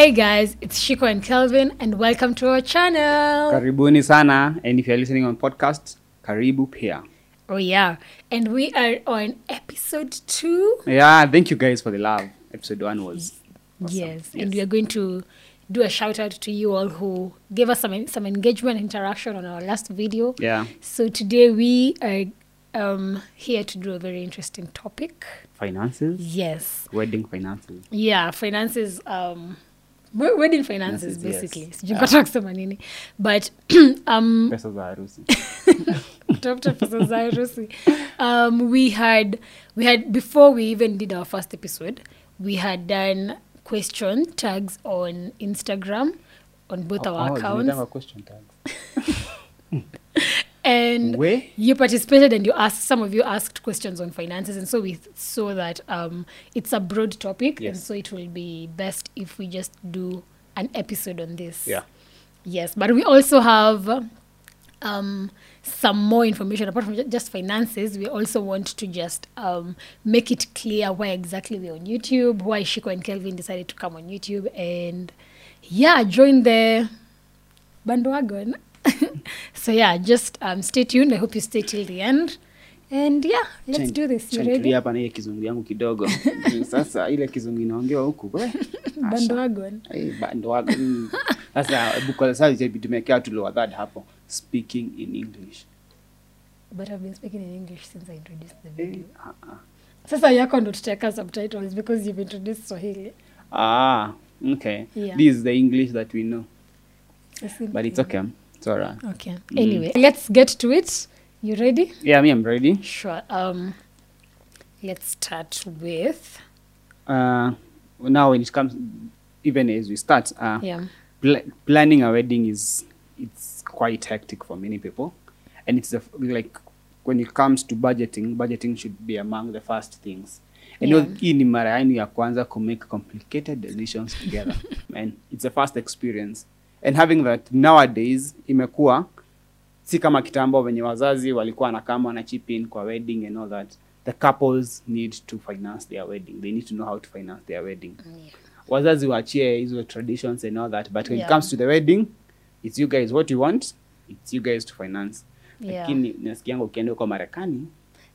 Hey guys, it's Shiko and Kelvin, and welcome to our channel. Karibu Nisana, and if you're listening on podcasts, Karibu Pia. Oh yeah, and we are on episode 2. Yeah, thank you guys for the love. Episode 1 was awesome. Yes, and we are going to do a shout out to you all who gave us some engagement interaction on our last video. Yeah. So today we are here to do a very interesting topic. Finances? Yes. Wedding finances. Yeah, finances. Wedding finances, basically. Yes. But we had before we even did our first episode, we had done question tags on Instagram on both our accounts. We did our question tags. And you participated, and some of you asked questions on finances, and so we saw that it's a broad topic, yes, and so it will be best if we just do an episode on this. Yeah. Yes, but we also have some more information apart from just finances. We also want to just make it clear why exactly we're on YouTube, why Shiko and Kelvin decided to come on YouTube, and yeah, join the bandwagon. So yeah, just stay tuned. I hope you stay till the end. And yeah, let's do this. You ready? Speaking in English. But I've been speaking in English since I introduced the video. Sasa yako ndo tutaweka subtitles because you've introduced Swahili. Ah, okay. Yeah. This is the English that we know. But it's okay. It's all right. Okay. Anyway, let's get to it. You ready? Yeah, I'm ready. Sure. Let's start with... now when it comes, even as we start, planning a wedding is quite hectic for many people. And it's like, when it comes to budgeting should be among the first things. And hii ni mara yangu ya kwanza to make complicated decisions together. Man, it's a first experience. And having that nowadays, imekuwa si kama kitambo wenye wazazi walikuwa na kama na chip in kwa wedding and all that. The couples need to finance their wedding. They need to know how to finance their wedding. Yeah. Wazazi waachie hizo traditions and all that, but when it comes to the wedding, it's you guys what you want. It's you guys to finance. Lakini nasikia ngo ukienda huko Marekani.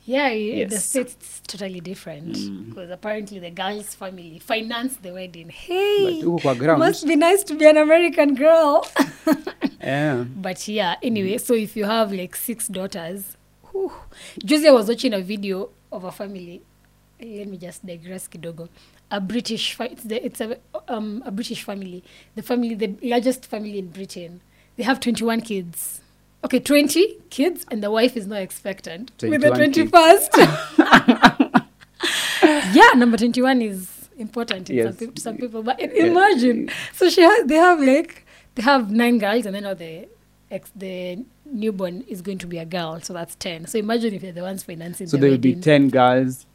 Yeah, the state's totally different because apparently the girl's family financed the wedding. Hey, must be nice to be an American girl. Yeah. But yeah, anyway, so if you have like 6 daughters, Josie was watching a video of a family. Let me just digress kidogo. It's a British family. The largest family in Britain. They have 21 kids. Okay, 20 kids, and the wife is not expectant with the 21st. Yeah, number 21 is important in some people, but imagine. So they have 9 girls, and then all the newborn is going to be a girl, so that's 10. So imagine if they're the ones financing. So there will be 10 girls.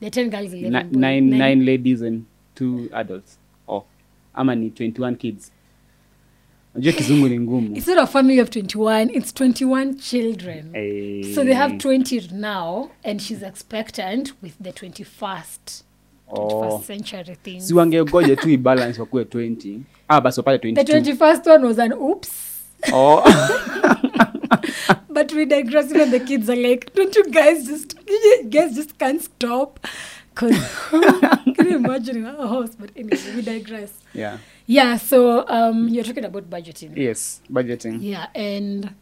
There are 10 girls, 11 boys. Nine ladies and 2 adults. Oh, Amani, 21 kids. It's not a family of 21, it's 21 children. Hey. So they have 20 now, and she's expectant with the 21st. 21st century thing. So when you go to balance for 20. The 21st one was an oops. Oh. But we digress when the kids are like, don't you guys just can't stop. Can you imagine a house? But anyway, we digress. Yeah. Yeah, so you're talking about budgeting. Yes, budgeting. Yeah, and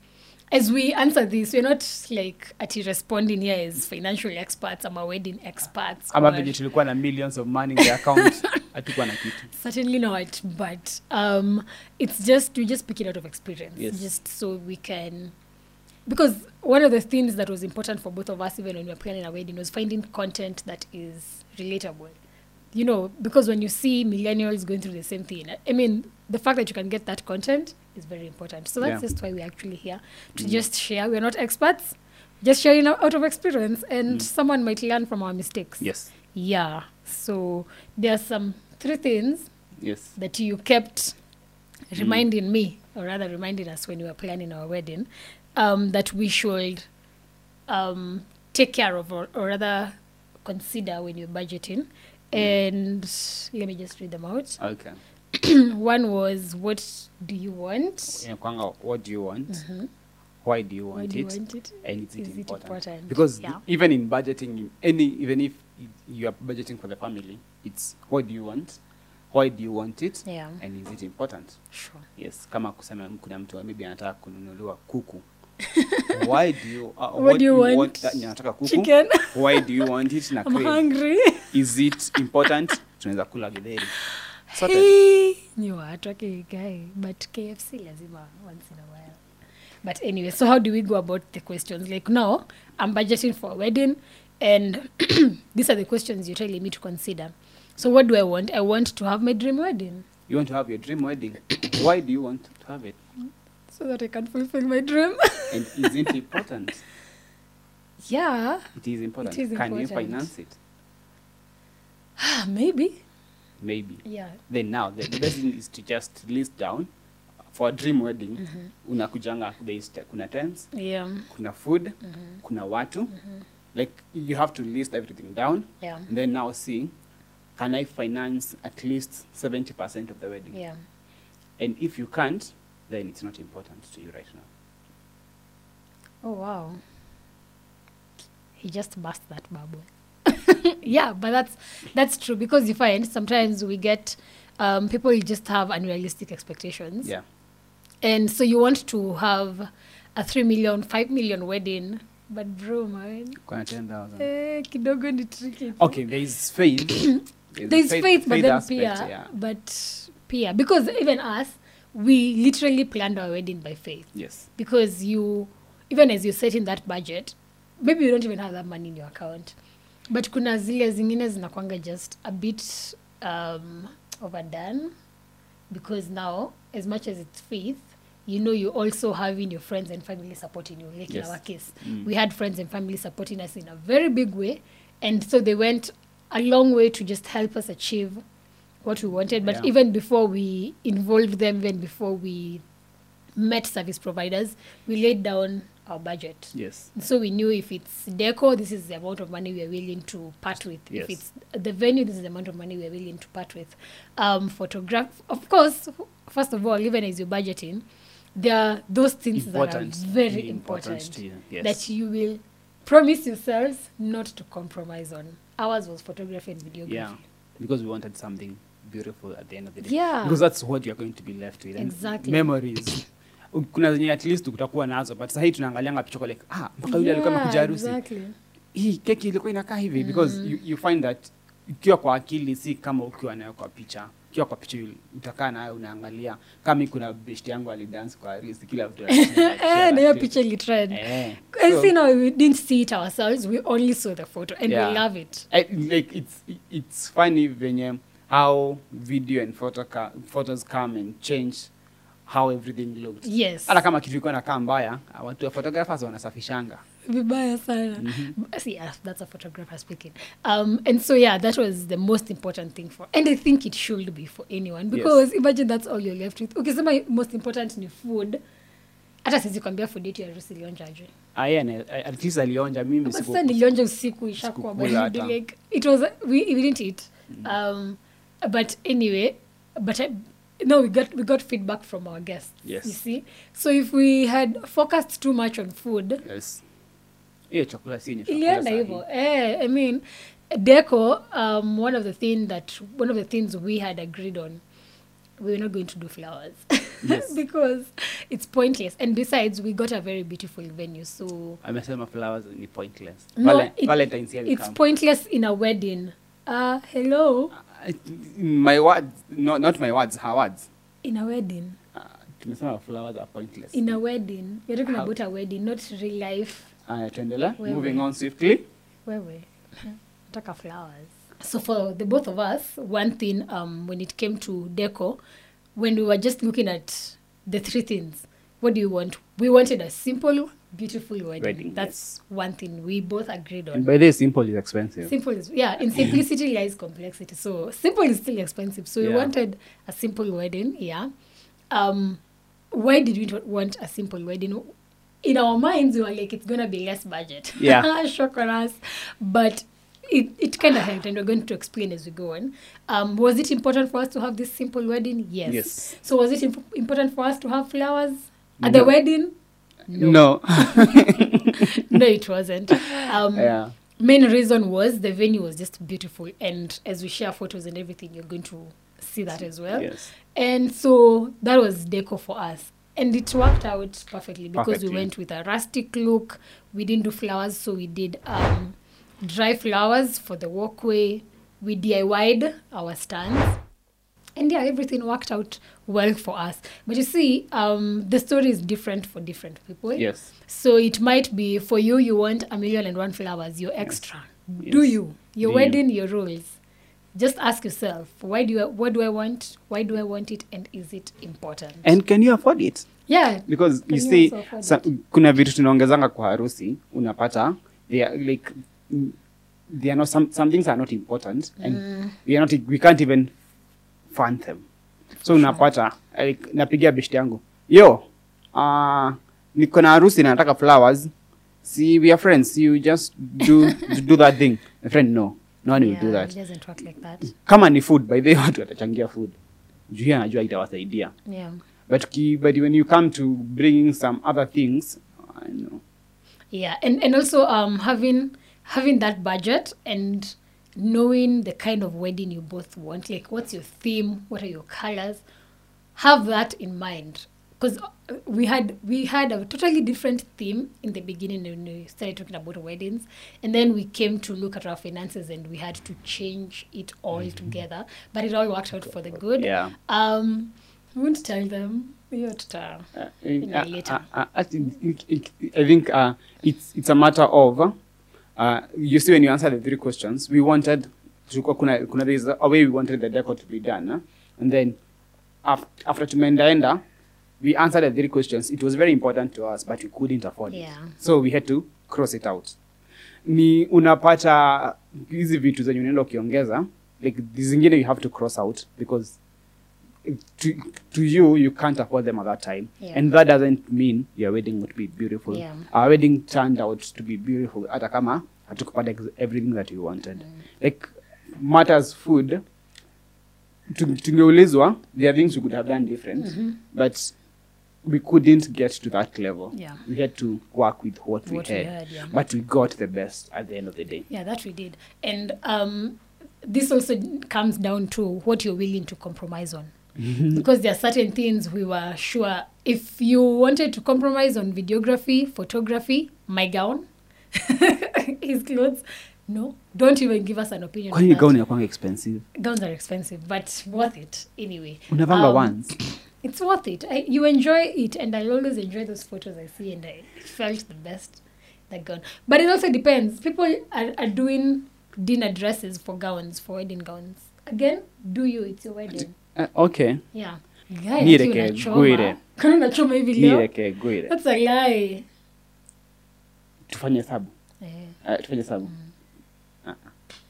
as we answer this, we're not like responding here as financial experts. I'm a wedding experts. I'm a budgeting millions of money in the account. Certainly not, but it's just we just pick it out of experience. Yes. Just so we can. Because one of the things that was important for both of us, even when we were planning a wedding, was finding content that is relatable. You know, because when you see millennials going through the same thing, I mean, the fact that you can get that content is very important. So that's just why we're actually here, to just share. We're not experts, just sharing out of experience, and someone might learn from our mistakes. Yes. Yeah. So there are 3 things that you kept reminding me, or rather reminding us when we were planning our wedding, that we should take care of, or rather consider when you're budgeting. And let me just read them out. Okay. One was, what do you want? What do you want? Mm-hmm. Why do you want it? And is it important? Because even in budgeting, even if you are budgeting for the family, it's what do you want? Why do you want it? Yeah. And is it important? Sure. Yes. Kama kusema kuna mtu maybe anataka kununuliwa kuku. Why do you what do you want? Nataka kuku. Chicken. Why do you want it? I'm hungry. Is it important? Tunaweza kula githeri. Hey, you are attracting a guy, but KFC lazima once in a while. But anyway, so how do we go about the questions? Like now, I'm budgeting for a wedding, and these are the questions you're telling me to consider. So what do I want? I want to have my dream wedding. You want to have your dream wedding? Why do you want to have it? So that I can fulfill my dream. And is it important? Yeah. It is important. It is important. Can you finance it? Maybe. Maybe. Yeah. Then now, the best thing is to just list down. For a dream wedding, unakujanga kuna terms, kuna food, kuna watu. Like, you have to list everything down. Yeah. And then now see, can I finance at least 70% of the wedding? Yeah. And if you can't, then it's not important to you right now. Oh, wow. He just burst that bubble. Yeah, but that's true. Because you find sometimes we get people just have unrealistic expectations. Yeah. And so you want to have a 3 million, 5 million wedding, but bro, man. 10,000. Kidogo ni tricky. Okay, there is faith. There's faith, but then Pia. Because even us, we literally planned our wedding by faith. Yes. Because you, even as you're setting that budget, maybe you don't even have that money in your account. But kuna zile zingine zinakuanga just a bit overdone. Because now, as much as it's faith, you know you also having your friends and family supporting you. Like in our case, we had friends and family supporting us in a very big way. And so they went a long way to just help us achieve what we wanted. But even before we involved them, even before we met service providers, we laid down our budget. Yes. And so we knew if it's decor, this is the amount of money we are willing to part with. Yes. If it's the venue, this is the amount of money we are willing to part with. Photograph, of course, first of all, even as you're budgeting, there are those things that are very important to you. Yes. That you will promise yourselves not to compromise on. Ours was photography and videography. Yeah, because we wanted something beautiful at the end of the day. Yeah. Because that's what you're going to be left with. Exactly. Memories. Kuna zenye at least kutakuwa nazo, but sahi tunaangalianga picha like mpaka yule alikuwa amekuja harusi. Hii keki ilikuwa inakaa hivi because you find that ukiwa kwa akili si kama ukiwa nayo kwa picha. Ukiwa kwa picha utakaa nayo unaangalia kama kuna best yangu alidance kwa harusi kila mtu na hiyo picha ile trend. Because you know we didn't see it ourselves, we only saw the photo and we love it. Like it's funny when how video and photos come and change how everything looked. Yes. Hata kama kitu iko na kaa mbaya, watu wa photographers wanasafishanga. Vibaya sana. See, that's a photographer speaking. And so yeah, that was the most important thing for, and I think it should be for anyone because imagine that's all you're left with. Okay, so my most important ni food. Hata sisi kwambia food yetu ya rusi lionja aje. At least alionja mimi siku. Sasa nilionja usiku ishakuwa baridi like it was we didn't eat. But anyway, no, we got feedback from our guests. Yes. You see, so if we had focused too much on food, yes, I mean, deco. One of the things we had agreed on, we were not going to do flowers, yes, because it's pointless. And besides, we got a very beautiful venue, so I must say my flowers are pointless. No, it's pointless in a wedding. Hello. My words, not my words, her words. In a wedding. Flowers are pointless. In a wedding. You're talking about a wedding, not real life. Moving on swiftly. Talk of flowers. So for the both of us, one thing when it came to deco, when we were just looking at the three things, what do you want? We wanted a simple, beautiful wedding. That's one thing we both agreed on. And by this, simple is expensive. Simple is, in simplicity lies complexity. So simple is still expensive. So we wanted a simple wedding. Why did we want a simple wedding? In our minds, we were like, it's gonna be less budget. Shock on us. But It kind of helped, and we're going to explain as we go on. Was it important for us to have this simple wedding? Yes. Yes. So was it important for us to have flowers at the wedding? No. No, it wasn't. Main reason was the venue was just beautiful, and as we share photos and everything, you're going to see that as well. Yes. And so that was deco for us. And it worked out perfectly because we went with a rustic look. We didn't do flowers, so we did dry flowers for the walkway. We DIY'd our stands. And yeah, everything worked out well for us. But you see, the story is different for different people. Yes. So it might be for you, you want 1,000,001 flowers. You're extra. Yes. Do you? Your wedding, your rules. Just ask yourself, what do I want? Why do I want it? And is it important? And can you afford it? Yeah. Because you see, kuna vitu tunaongezanga kwa harusi, unapata, they are like, they are not, some things are not important, and we can't even fund them. So unapata, like, napigia beshte yangu, yo, niko na harusi na nataka flowers, see, we are friends, you just do that thing. My friend, no. No one will do that. It doesn't work like that. Come and food, by the way, watu watachangia food. Juhia najua itawasaidia. Yeah. But when you come to bringing some other things, I know. Yeah, and also having that budget and knowing the kind of wedding you both want, like what's your theme, what are your colors, have that in mind. Because we had a totally different theme in the beginning when we started talking about weddings, and then we came to look at our finances and we had to change it all together. But it all worked out for the good. Yeah. I won't tell them. You ought to tell later. I think it's a matter of you see when you answer the three questions, we wanted to there is a way we wanted the decor to be done, and then after tumeenda. We answered the three questions. It was very important to us, but we couldn't afford it. So we had to cross it out. Ni unapata hizi vitu zenye unaenda ukiongeza, like zingine you have to cross out because to you can't afford them at that time. Yeah. And that doesn't mean your wedding would be beautiful. Yeah. Our wedding turned out to be beautiful. Hata kama hatukupata everything that we wanted. Like matters food, tungeulizwa, there are things we could have done different, but we couldn't get to that level. Yeah. We had to work with what we had. Yeah. But we got the best at the end of the day. Yeah, that we did. And this also comes down to what you're willing to compromise on. Because there are certain things we were sure. If you wanted to compromise on videography, photography, my gown, his clothes, no, don't even give us an opinion. Kwani gown are expensive? Gowns are expensive, but worth it anyway. Unavanga once. It's worth it. You enjoy it, and I always enjoy those photos I see, and I felt the best that gown. But it also depends. People are doing dinner dresses for gowns, for wedding gowns. Again, do you? It's your wedding. Okay. Yeah. Guys, Nireke, guire. That's a lie. Tufanye sabu. Tufanye sabu.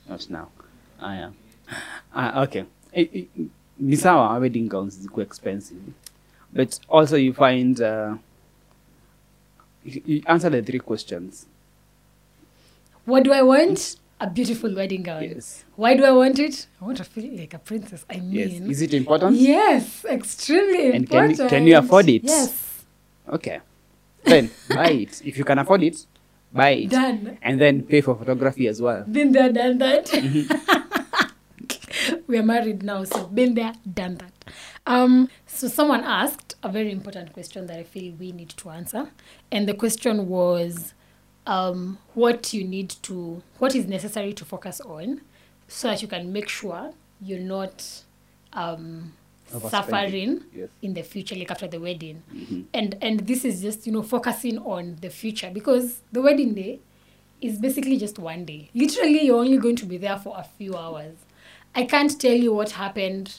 Not now. I am. Okay. Nisawa, wedding gowns is quite expensive. But also you find, you answer the three questions. What do I want? A beautiful wedding gown. Yes. Why do I want it? I want to feel like a princess. I mean. Yes. Is it important? Yes, extremely important. And can you afford it? Yes. Okay. Then buy it. If you can afford it, buy it. Done. And then pay for photography as well. Been there, done that. We are married now, so been there, done that. So someone asked a very important question that I feel we need to answer. And the question was, what is necessary to focus on so that you can make sure you're not suffering in the future, like after the wedding. And this is just, focusing on the future, because the wedding day is basically just one day. Literally, you're only going to be there for a few hours. I can't tell you what happened.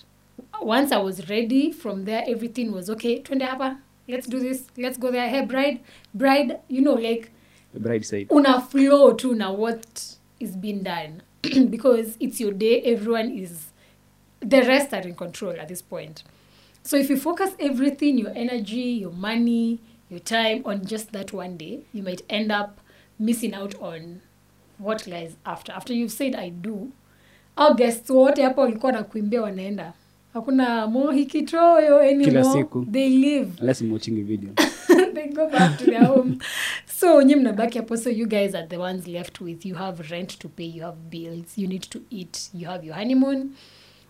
Once I was ready, from there, everything was okay. Twende hapa, let's do this. Let's go there. Hey, bride, like... The bride side. Una flow to now what is being done. Because it's your day. Everyone is... The rest are in control at this point. So if you focus everything, your energy, your money, your time on just that one day, you might end up missing out on what lies after. After you've said I do, au guests wote hapa walikuwa na kuimbia wanaenda. Hakuna more hikitoyo anymore. They leave. Unless you're watching a video. They go back to their home. So nyinyi mnabaki hapo, so you guys are the ones left with, you have rent to pay, you have bills, you need to eat, you have your honeymoon.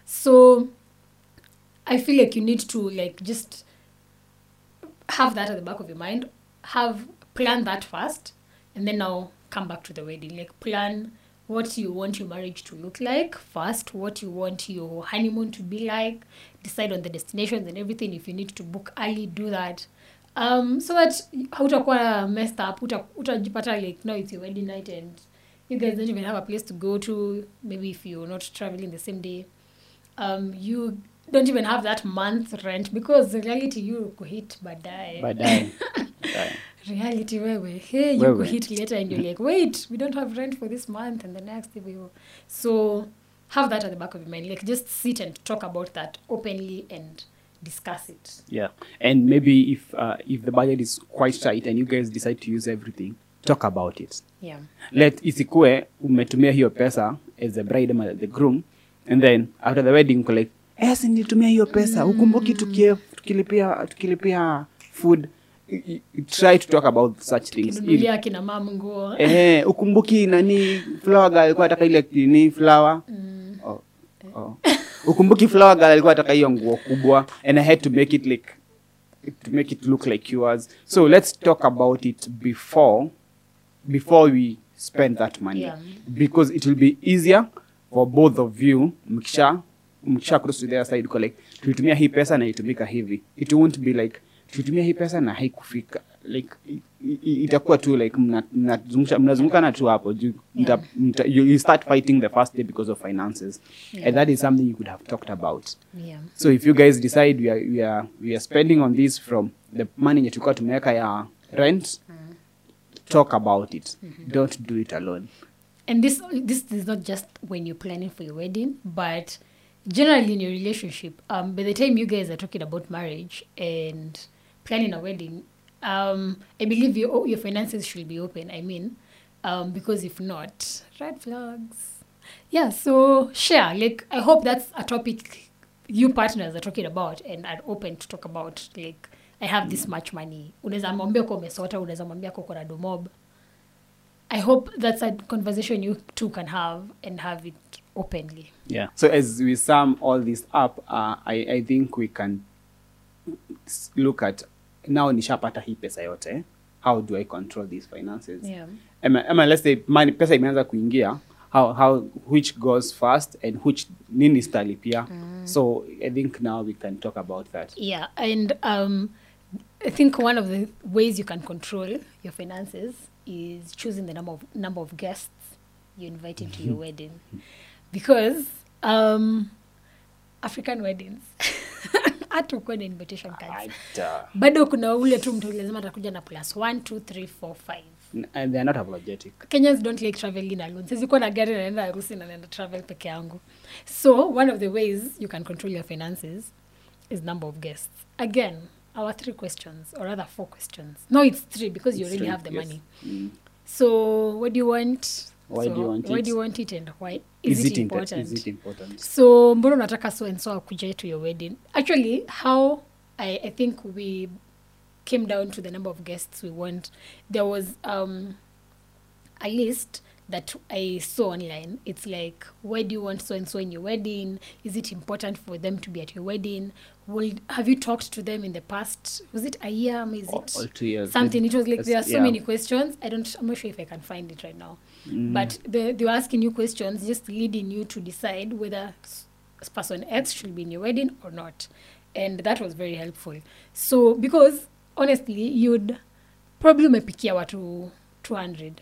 So I feel like you need to like just have that at the back of your mind. Have plan that first and then now come back to the wedding. Like plan what you want your marriage to look like first, what you want your honeymoon to be like, decide on the destinations and everything. If you need to book early, do that. So that hautakuwa messed up, utajipata like now it's your wedding night and you guys don't even have a place to go to, maybe if you're not traveling the same day. You don't even have that month's rent because in reality you could hit badai. Reality wewe. Hey, you could hit later and you're like, wait, we don't have rent for this month and the next day we will. So have that at the back of your mind. Like just sit and talk about that openly and discuss it. Yeah. And maybe if the budget is quite tight and you guys decide to use everything, talk about it. Yeah. Let isikue umetumia hiyo pesa as the bride and the groom, and then after the wedding collect yes, nilitumia hiyo pesa. Ukumbuki tukilipia food. Try to talk about such things. Nulia kina mama nguo. Ukumbuki nani flower girl alikuwa ataka ile ni flower. Oh. Ukumbuki flower girl alikuwa ataka hiyo nguo kubwa, and I had to make it like look like yours. So let's talk about it before we spend that money. Yeah. Because it will be easier for both of you mkisha cross to their side collect. Tuitumia hii pesa na itumika hivi. It won't be like tuitumia hii pesa na haikufika. Like itakuwa tu like mnazunguka na tu hapo. You start fighting the first day because of finances. Yeah. And that is something you could have talked about. Yeah. So if you guys decide we are spending on this from the money that you got to make your rent, talk about it. Mm-hmm. Don't do it alone. And this is not just when you're planning for your wedding, but generally in your relationship, by the time you guys are talking about marriage and planning a wedding, I believe your finances should be open. I mean, because if not, red flags. Yeah, so share. Like, I hope that's a topic you partners are talking about and are open to talk about. Like, I have this much money. Unaweza mwambia kwa umesota, unaweza mwambia kwa kuna domob. I hope that's a conversation you two can have and have it openly. Yeah. So as we sum all this up, I think we can look at now nishapata hii pesa yote. How do I control these finances? Yeah. Let's say money pesa imeanza kuingia. Which goes first and which nini stalipia. So I think now we can talk about that. Yeah, and I think one of the ways you can control your finances is choosing the number of guests you invited to your wedding. Because African weddings hata kuna invitation cards bado kuna ule tu mtu lazima atakuja na plus 1 2 3 4 5, and they are not apologetic. Kenyans don't like traveling alone. Sisi kwa na gari naenda harusi na naenda travel peke yangu. So one of the ways you can control your finances is number of guests. Again, our 3 questions, or rather 4 questions. No, it's 3 because you already have the money. So what do you want? Why do you want it, and why is it important? Is it important? So mbona unataka so and so akuje to your wedding? Actually, how I think we came down to the number of guests we want. There was a list that I saw online. It's like, why do you want so and so in your wedding? Is it important for them to be at your wedding? Have you talked to them in the past? Was it a year? Is it all 2 years? Something. It was like there are so many questions. I'm not sure if I can find it right now. But they were asking you questions, just leading you to decide whether person X should be in your wedding or not. And that was very helpful. So because honestly, you'd probably umepikia watu 200.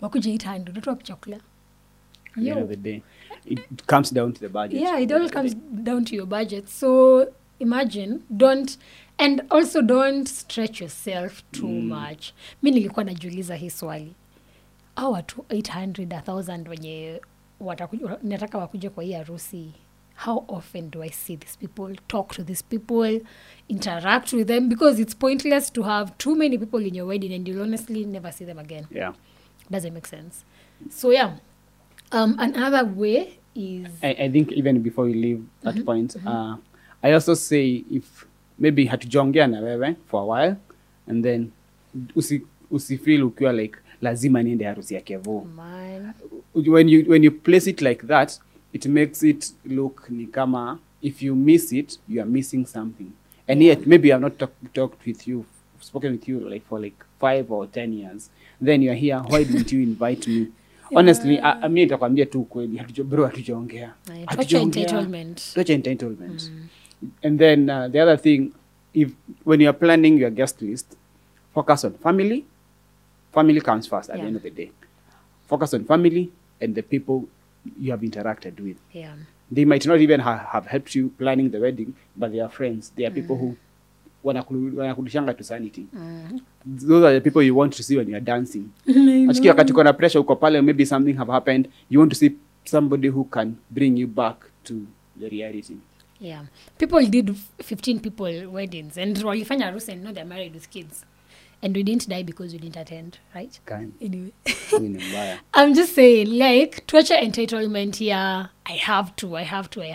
Wakuja 800, watu wakuchakula. You know, the day. It comes down to the budget. Yeah, it all comes down to your budget. So imagine, don't stretch yourself too much. Mimi nilikuwa najiuliza hii swali. Au watu 800, 1000 wenye nataka wakuje kwa hii harusi. How often do I see these people, talk to these people, interact with them? Because it's pointless to have too many people in your wedding and you'll honestly never see them again. Yeah. Does it make sense? So yeah, another way is I think even before we leave that point, I also say if maybe hatujaongea na wewe for a while and then usifeel ukiwa like lazima niende harusi ya Kevo. When you place it like that, it makes it look ni kama if you miss it, you are missing something. And yet maybe I've not talked with you, spoken with you like for like 5 or 10 years. Then you are here. Why didn't you invite me? Honestly, I mean, nitakwambia tu kweli hatujaongea. Hatuja entitlement. Such entitlement. And then the other thing, when you are planning your guest list, focus on family. Family comes first at the end of the day. Focus on family and the people you have interacted with. Yeah. They might not even have helped you planning the wedding, but they are friends. They are people who wanakurudishanga to sanity. Those are the people you want to see when you are dancing. Actually, wakati kuna pressure uko pale, maybe something have happened. You want to see somebody who can bring you back to the reality. Yeah. People did 15 people weddings and walifanya harusi and now they're married with kids. And we didn't die because we didn't attend, right? Kind. Anyway. I'm just saying, like, torture entitlement here. I have to. Honestly,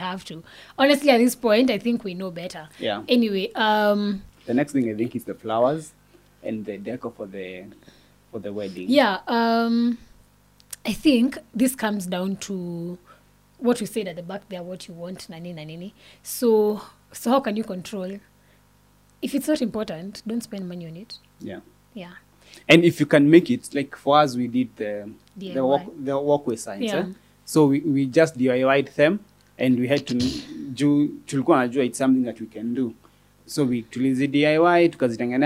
at this point, I think we know better. Yeah. Anyway, the next thing I think is the flowers and the decor for the wedding. Yeah. I think this comes down to what you said at the back there, what you want, nanini. So how can you control? If it's not important, don't spend money on it. Yeah. And if you can make it, like for us, we did the walkway signs. Yeah. So we just DIY'd them, and we had to do. It's something that we can do. So we DIY because it's and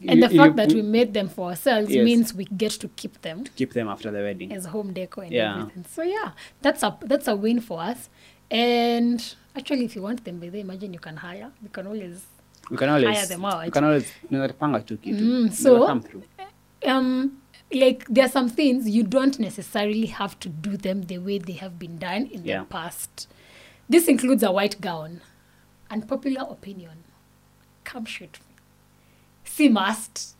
the fact that we made them for ourselves means we get to keep them. To keep them after the wedding as home decor and everything. So yeah, that's a win for us. And actually, if you want them, they imagine you can hire. We can always hire them out. We can always come through. Like there are some things you don't necessarily have to do them the way they have been done in the past. This includes a white gown. Unpopular opinion. Come shoot me. See must.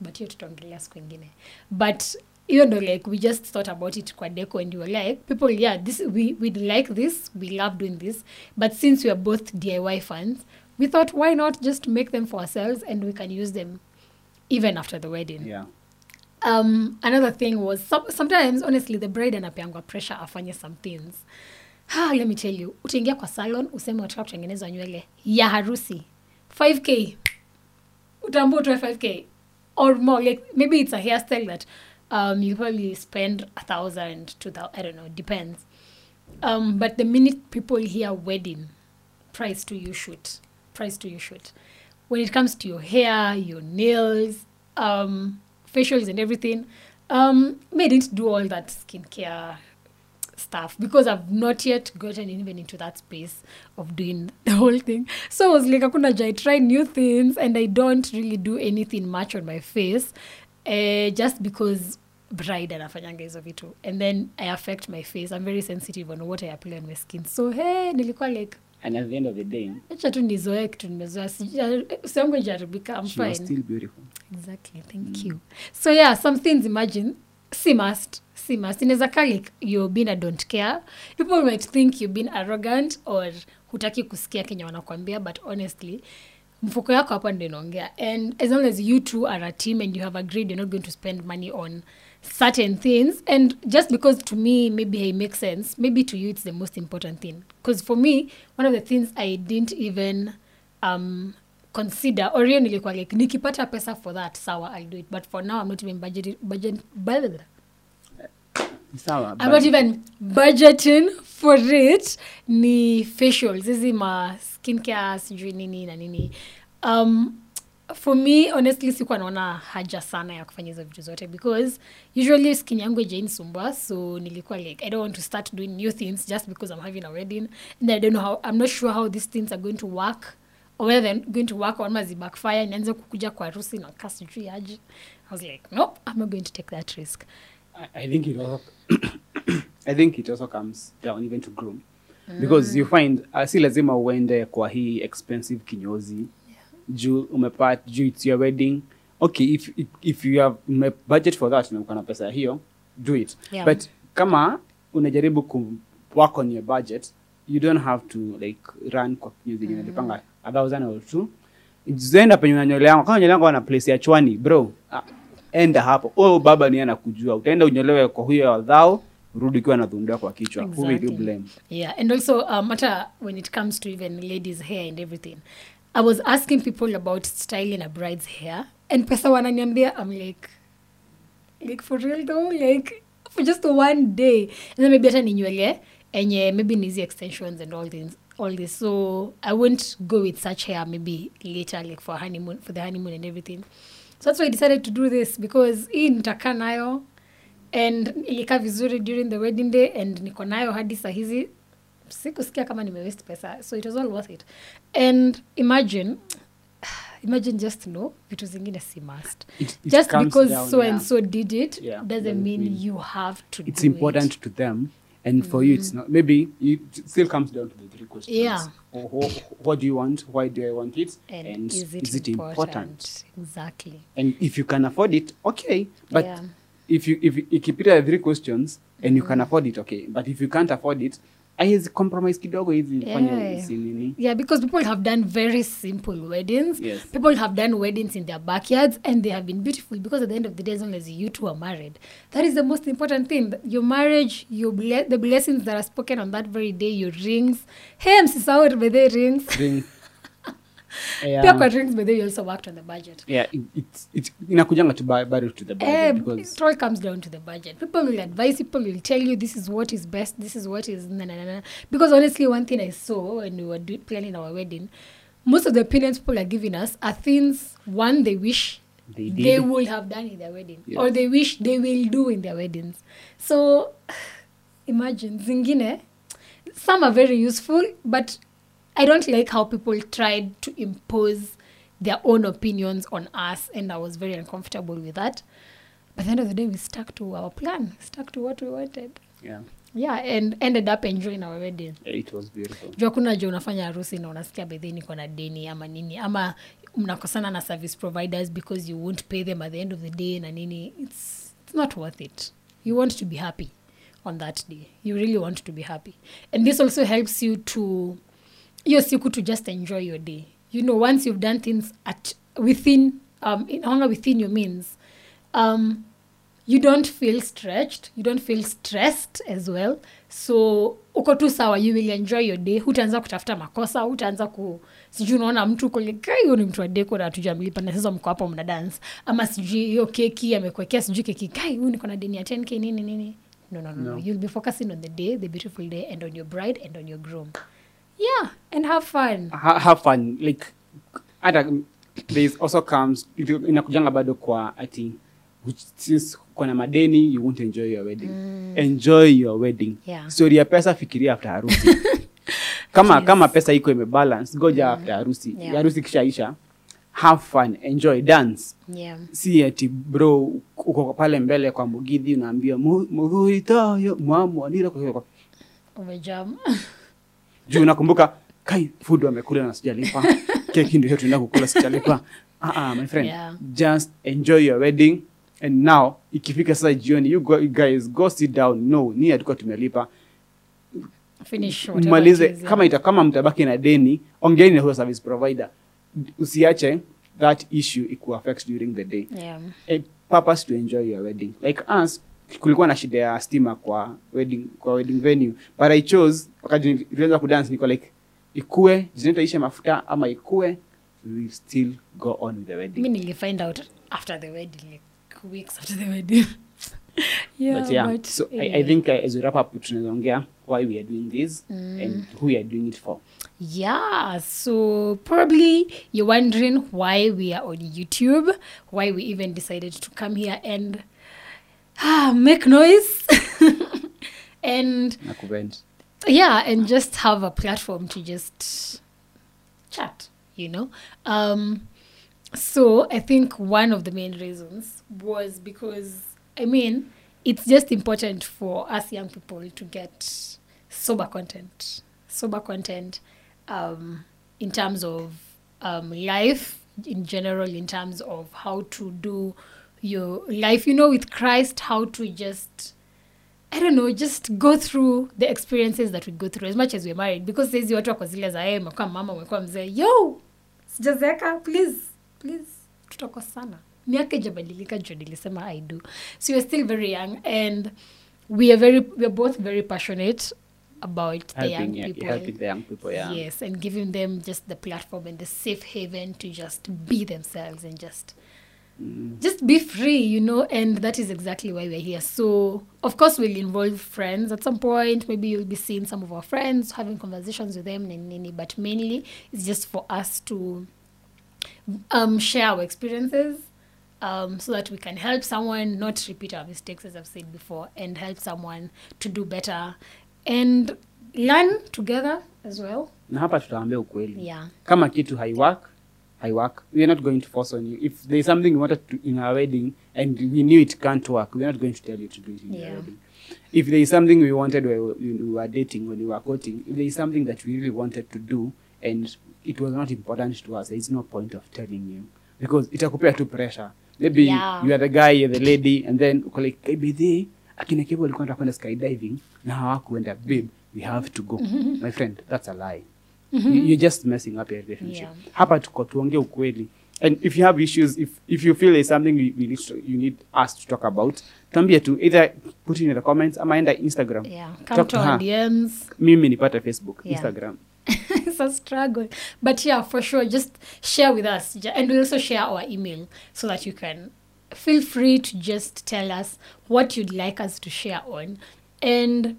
But you don't realize kwingine. But you know, like we just thought about it kwa deco and you were like, people, this we like this, we love doing this. But since we are both DIY fans, we thought why not just make them for ourselves and we can use them even after the wedding. Yeah. Another thing was sometimes honestly the bride anapeangwa pressure afanye some things. Let me tell you, utaingia kwa salon useme unataka kutengenezwa nywele ya harusi. 5K. Utambo try 5K or more. Like maybe it's a hairstyle that you probably spend 1,000, 2,000, I don't know, depends. But the minute people hear wedding, price to you shoot. When it comes to your hair, your nails, facials and everything, I didn't do all that skincare stuff because I've not yet gotten even into that space of doing the whole thing. So I was like, I try new things and I don't really do anything much on my face. Just because bride anafanyanga hizo vitu and then I affect my face. I'm very sensitive on what I apply on my skin. So hey, nilikuwa like, and at the end of the day, I'm she fine. Was still beautiful. Exactly. Thank you. So yeah, some things imagine. See must. In Ezakalik, you're being a don't care. People might think you've been arrogant or hutaki kusikia Kenya wanakuambia, but honestly, and as long as you two are a team and you have agreed you're not going to spend money on certain things, and just because to me maybe it makes sense, maybe to you it's the most important thing. Because for me, one of the things I didn't even consider, or really like nikipata pesa for that, sawa, I'll do it. But for now, I'm not even budgeting. I'm not even budgeting for it. Ni facials, this is my skincare, nini. For me, honestly, sikuwa naona haja sana ya kufanya hizo vitu zote because usually skin yangu inanisumbua, so nilikuwa like I don't want to start doing new things just because I'm having a wedding and I don't know how, I'm not sure how these things are going to work or whether they're going to work or mazi backfire nianze kukuja kwa harusi na kasi tu yaje. I was like, nope, I'm not going to take that risk. I think it also comes down even to groom. Because you find si lazima uende kwa hii expensive kinyozi. It's your wedding okay, if you have a budget for that, na uko na pesa hiyo, do it. Yeah. But kama unajaribu ku work on your budget, you don't have to like run kwa using na dipanga 1,000 or 2. Then hapo unanyolea yango, kama unanyolea yango na place ya chwani, bro. Enda hapo. Oh baba ni anakujua. Utaenda unyolewe kwa huyo wadhao. Rudi kwa nadhundua kwa kichwa. Who will you blame? Yeah, and also matter when it comes to even ladies' hair and everything. I was asking people about styling a bride's hair, and pesa wananiambia, I'm like for real though, like for just one day. And then maybe hata ninywele, and yeah, maybe nizi extensions and all this. So I won't go with such hair maybe later, like for the honeymoon and everything. So that's why I decided to do this, because in Takanayo. And nilikaa vizuri during the wedding day, and niko nayo hadi saa hizi. Sikusikia kama nimewaste pesa. So it was all worth it. And imagine just no, vitu zingine si must. It just because down, so yeah. and so did it yeah. doesn't mean you have to do it. It's important to them, and for you it's not. Maybe it still comes down to the three questions. Yeah. What do you want? Why do I want it? And is it important? Exactly. And if you can afford it, okay. But yeah. If you keep it at 3 questions and you can afford it, okay. But if you can't afford it, I compromise kidogo hizi fanya. Yeah, because people have done very simple weddings. Yes. People have done weddings in their backyards, and they have been beautiful, because at the end of the day, as long as you two are married, that is the most important thing. Your marriage, the blessings that are spoken on that very day, your rings. Hey, msisahau birthday rings. Yeah. Drinks, but they also worked on the budget. Yeah, it's inakujanga to buy to the budget, because it all comes down to the budget. People will advise, people will tell you this is what is best, this is what is na. Because honestly, one thing I saw when we were planning our wedding, most of the opinions people are giving us are things one they wish they would have done in their wedding, yes. or they wish they will do in their weddings. So imagine zingine, some are very useful, but I don't like how people tried to impose their own opinions on us, and I was very uncomfortable with that. But at the end of the day, we stuck to our plan, stuck to what we wanted. Yeah. Yeah, and ended up enjoying our wedding. Yeah, it was beautiful. Jokuna jo unafanya harusi na unasikia by then iko na deni ama nini ama mnakosana na service providers because you won't pay them at the end of the day na nini. It's not worth it. You want to be happy on that day. You really want to be happy. And this also helps you to to just enjoy your day. You know, once you've done things within your means, you don't feel stretched, you don't feel stressed as well. So, uko tu sawa, you will enjoy your day. Hutaanza kutafuta makosa, hutaanza sijui unaona mtu kule kai ni mtu wa deko na tujamlipa na sasa mko hapo mna dance. Ama sijui hiyo keki amekuwekea sijui keki kai huyu niko na deni ya 10k nini. No. You'll be focusing on the day, the beautiful day, and on your bride and on your groom. Yeah, and have fun. Have fun. Like, there also comes, inakujanga bado kwa ati, since kuna madeni, you won't enjoy your wedding. Enjoy your wedding. Yeah. So, ya pesa fikiria after harusi. Kama pesa iko imebalance, goja after harusi. Yeah. Harusi kishaisha, have fun, enjoy, dance. Yeah. Si ati bro, uko pale mbele kwa mugidhi, unaambia, mugurita, mwamu, anira kwa umejam. Juu nakumbuka kai food wamekula na sijalipa keki ndio tunataka kukula sijalipa my friend, yeah. Just enjoy your wedding, and now ikifika sasa jioni you guys go sit down, ni atakuwa tumelipa, finish whatever, malize is, yeah. kama mtabaki na deni, ongeeni na huyo service provider, usiache that issue iko affects during the day, yeah. A purpose to enjoy your wedding. Like us, kulikuwa na shida ya stima kwa wedding venue, but I chose wakati nilianza ku dance niko like ikue zinataisha mafuta ama ikue, we still go on with the wedding. Mimi nilifind out after the wedding, like weeks after the wedding. Yeah, but so anyway. I think as we wrap up tunaongea why we are doing this and who we are doing it for. Yeah, so probably you're wondering why we are on YouTube, why we even decided to come here and make noise and yeah, and just have a platform to just chat, so I think one of the main reasons was because it's just important for us young people to get sober content in terms of life, in general in terms of how to do your life, you know, with Christ, how to just, I don't know, just go through the experiences that we go through as much as we're married. Because there's watu wako zile za hey, mkwa mama, mkwa mzee, yo, sijazeeka, please, tutako sana. Miaka jabadilika jo nilisema I do. So you're still very young and we're both very passionate about helping the young people, yeah. Yes, and giving them just the platform and the safe haven to just be themselves and just be free, you know, and that is exactly why we're here. So, of course, we'll involve friends at some point. Maybe you'll be seeing some of our friends, having conversations with them, but mainly it's just for us to share our experiences so that we can help someone not repeat our mistakes, as I've said before, and help someone to do better and learn together as well. Na hapa tutaambia ukweli. Yeah. Kama kitu haiwork. We're not going to force on you. If there's something you wanted to in our wedding and we knew it can't work, we're not going to tell you to do it in your wedding. If there's something we wanted when we were dating, when we were courting, if there's something that we really wanted to do and it was not important to us, there's no point of telling you. Because it akupea too pressure. Maybe you are the guy, you're the lady, and then like, hey, baby, akina kebo alikuwa anataka kwenda skydiving na hawakuenda, babe, we have to go. My friend, that's a lie. You're just messing up your relationship. Hapa tuko tuongee ukweli. And if you have issues, if you feel there's something you need us to talk about, tambia tu, either put it in the comments, ama enda Instagram. Yeah, come to our DMs. Mimi nipata Facebook, Instagram. It's a struggle. But yeah, for sure, just share with us. And we'll also share our email so that you can feel free to just tell us what you'd like us to share on. And,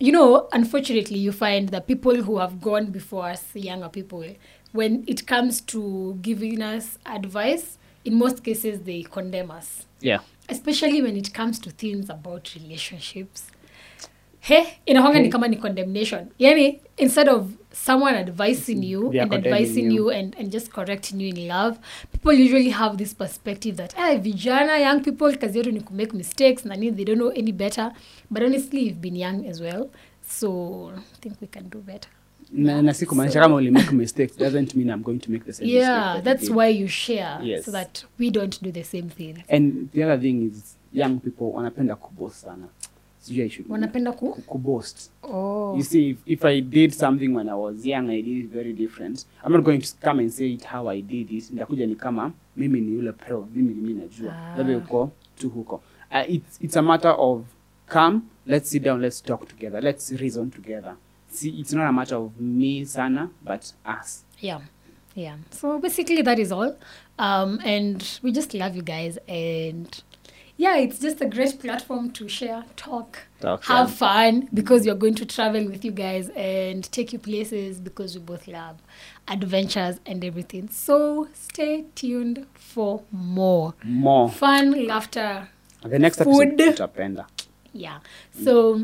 you know, unfortunately, you find that people who have gone before us, younger people, when it comes to giving us advice, in most cases, they condemn us. Yeah. Especially when it comes to things about relationships. Hey, in a hongani kama ni condemnation. Yani, instead of someone advising you and just correcting you in love, people usually have this perspective that, hey, vijana, young people, kazi yetu ni ku make mistakes, nani, they don't know any better. But honestly, you've been young as well. So, I think we can do better. Na siku manisha kama uli make mistakes doesn't mean I'm going to make the same mistake. Yeah, that's why you share. Yes. So that we don't do the same thing. And the other thing is, young people wanapenda kuboast sana. Wanapenda kuboast. Oh. You see, if I did something when I was young, I did it very different. I'm not going to come and say it how I did it. Ndakuja ni kama, mimi ni yule pro, mimi najua. Labe uko, tu huko. It's a matter of, come, let's sit down, let's talk together, let's reason together. See, it's not a matter of me, sana, but us. Yeah. Yeah. So basically that is all. And we just love you guys and... Yeah, it's just a great platform to share, talk have fun, because you're going to travel with you guys and take you places because we both love adventures and everything. So stay tuned for more fun, laughter, the next food. Episode. Yeah. So,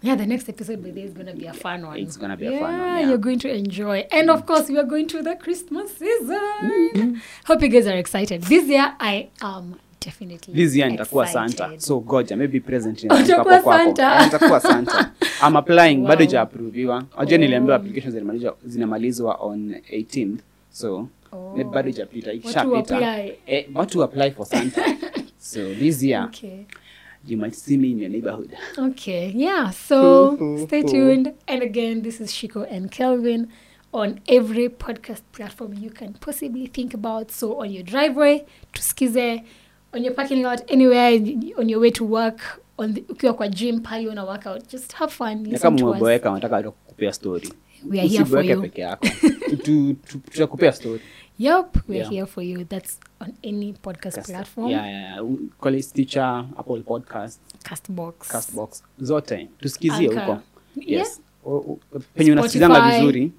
yeah, the next episode with is going to be a fun one. It's going to be a fun one. Yeah, you're going to enjoy. And of course, we are going to the Christmas season. Hope you guys are excited. This year, I am definitely. This year nitakuwa Santa. So goja, maybe present in nitakuwa Santa. Nitakuwa Santa. I'm applying, bado ja approviwa. Ajeni niliambiwa applications zinamalizwa on 18th. So, bado ja plita ishapita. What to apply for Santa? So, this year. Okay. You might see me in your neighborhood. Okay. Yeah. So, stay tuned. And again, this is Shiko and Kelvin on every podcast platform you can possibly think about. So, on your driveway, tusikize. On your parking lot, anywhere, on your way to work, on the gym, pali, on a workout, just have fun. Listen to us. We are here for you. Yep, we are here for you. That's on any podcast platform. Yeah. College teacher, Apple Podcast, Castbox. Zote. Tusikizie huko. Yes. Penye unasikizanga vizuri.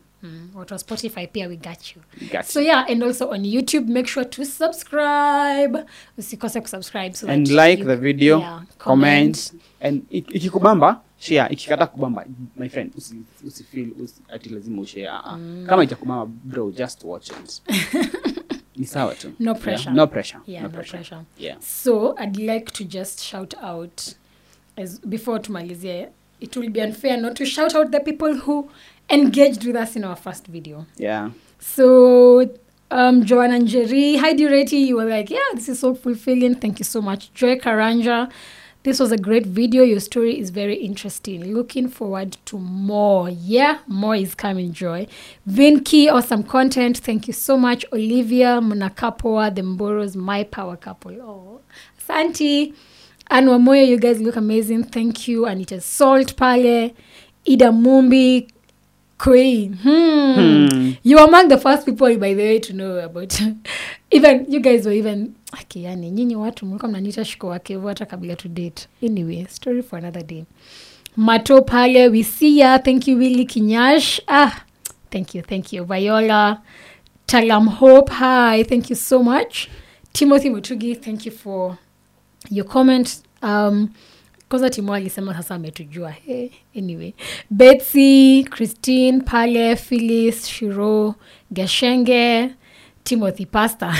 What was Spotify Pia, we got you. So yeah, and also on YouTube, make sure to subscribe. Usikose kusubscribe so and like the video, comment. And ikikubamba, share. Ikikata kubamba, my friend, usifeel ati lazima ushare. Kama itakubamba, bro, just watch it. No pressure. No pressure. Yeah. So I'd like to just shout out as before tumalizie. It will be unfair not to shout out the people who engaged with us in our first video. Yeah. So Joanne Njeri, Heidi Rati, you were like, yeah, this is so fulfilling. Thank you so much. Joy Karanja, this was a great video. Your story is very interesting. Looking forward to more. Yeah, more is coming, Joy. Vinky, awesome content. Thank you so much. Olivia Munakapoa, the Mboros, my power couple. Oh, Santi Anwamoya, you guys look amazing. Thank you. Anita Salt, Pale, Ida Mumbi, Queen. You were among the first people, by the way, to know about. Even you guys were even okay, yani nyinyi watu mlikuwa mnaniita Shiko wake hata kabla to date. Anyway, story for another day. Mato Pale, we see ya. Thank you, Willy Kinyash. Ah, thank you. Viola Talam, Hope. Hi, thank you so much. Timothy Mutugi, thank you for your comment. Koza Timo alisema hasa ametujua. Hey, anyway. Betsy, Christine, Pale, Phyllis, Shiro, Gashenge, Timothy, Pastor.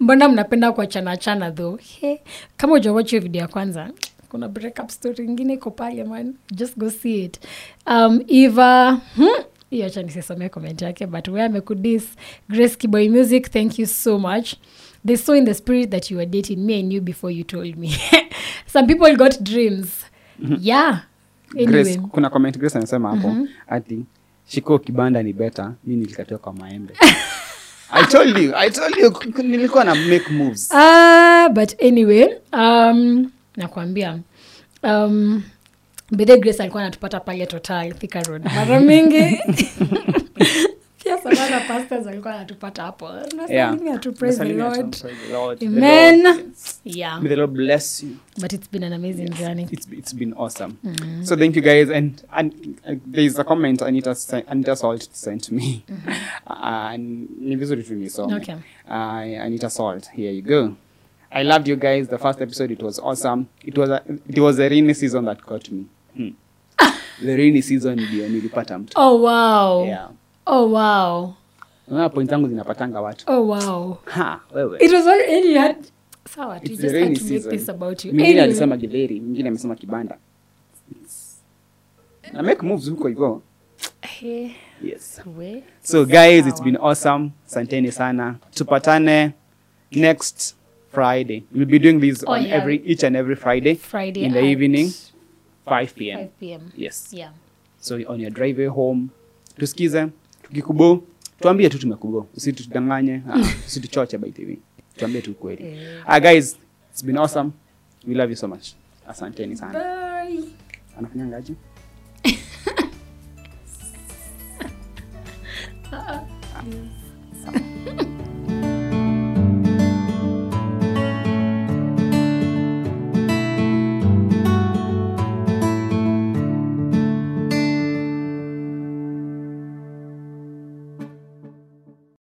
Mbona mnapenda kwa chana though. Hey, kama hujawatch hiyo video ya kwanza, kuna breakup story nyingine iko pale man. Just go see it. Eva, hiyo acha nisisomee comment yake, but where me could this Grace Kiboi music, thank you so much. They saw in the spirit that you were dating me and you before you told me. Some people got dreams. Yeah. Anyway. Grace, kuna comment Grace anasema hapo. Ati, Shiko kibanda ni better, mimi nilikatoa kwa maembe. I told you, nilikuwa na make moves. But anyway, nakwambia, Bede Grace alikuwa anatupata pale total Thika Road. Mara mingi. Sana pastors alikuwa anatupata hapo. Tunasema to praise the Lord. Amen. Yeah. May the Lord bless you. But it's been an amazing journey. It's been awesome. So thank you guys and there's a comment Anita Salt sent me. And ni vizuri tu ni so. Okay. Anita Salt, here you go. I loved you guys. The first episode, it was awesome. It was the rainy season that caught me. The rainy season ndio nilipata mtu. Oh wow. Yeah. Oh wow. Oh wow. Ha, wewe. It was all and you had sawa, you just had to make this about you. Mimi alisema Gileri, mwingine amesema kibanda. Na make moves huko hivyo. Yes. So guys, it's been awesome. Santeni sana. Tupatane next Friday. We'll be doing this on each and every Friday in the evening, 5 p.m. 5 p.m. Yes. Yeah. So on your driveway home, tusikize. Tukikubo, tuambie tu tumekubo. Usitudanganye, usituchoche by the way. Tuambie tu kweli. Guys, it's been awesome. We love you so much. Asanteni sana. Bye. Anafanya ngaji?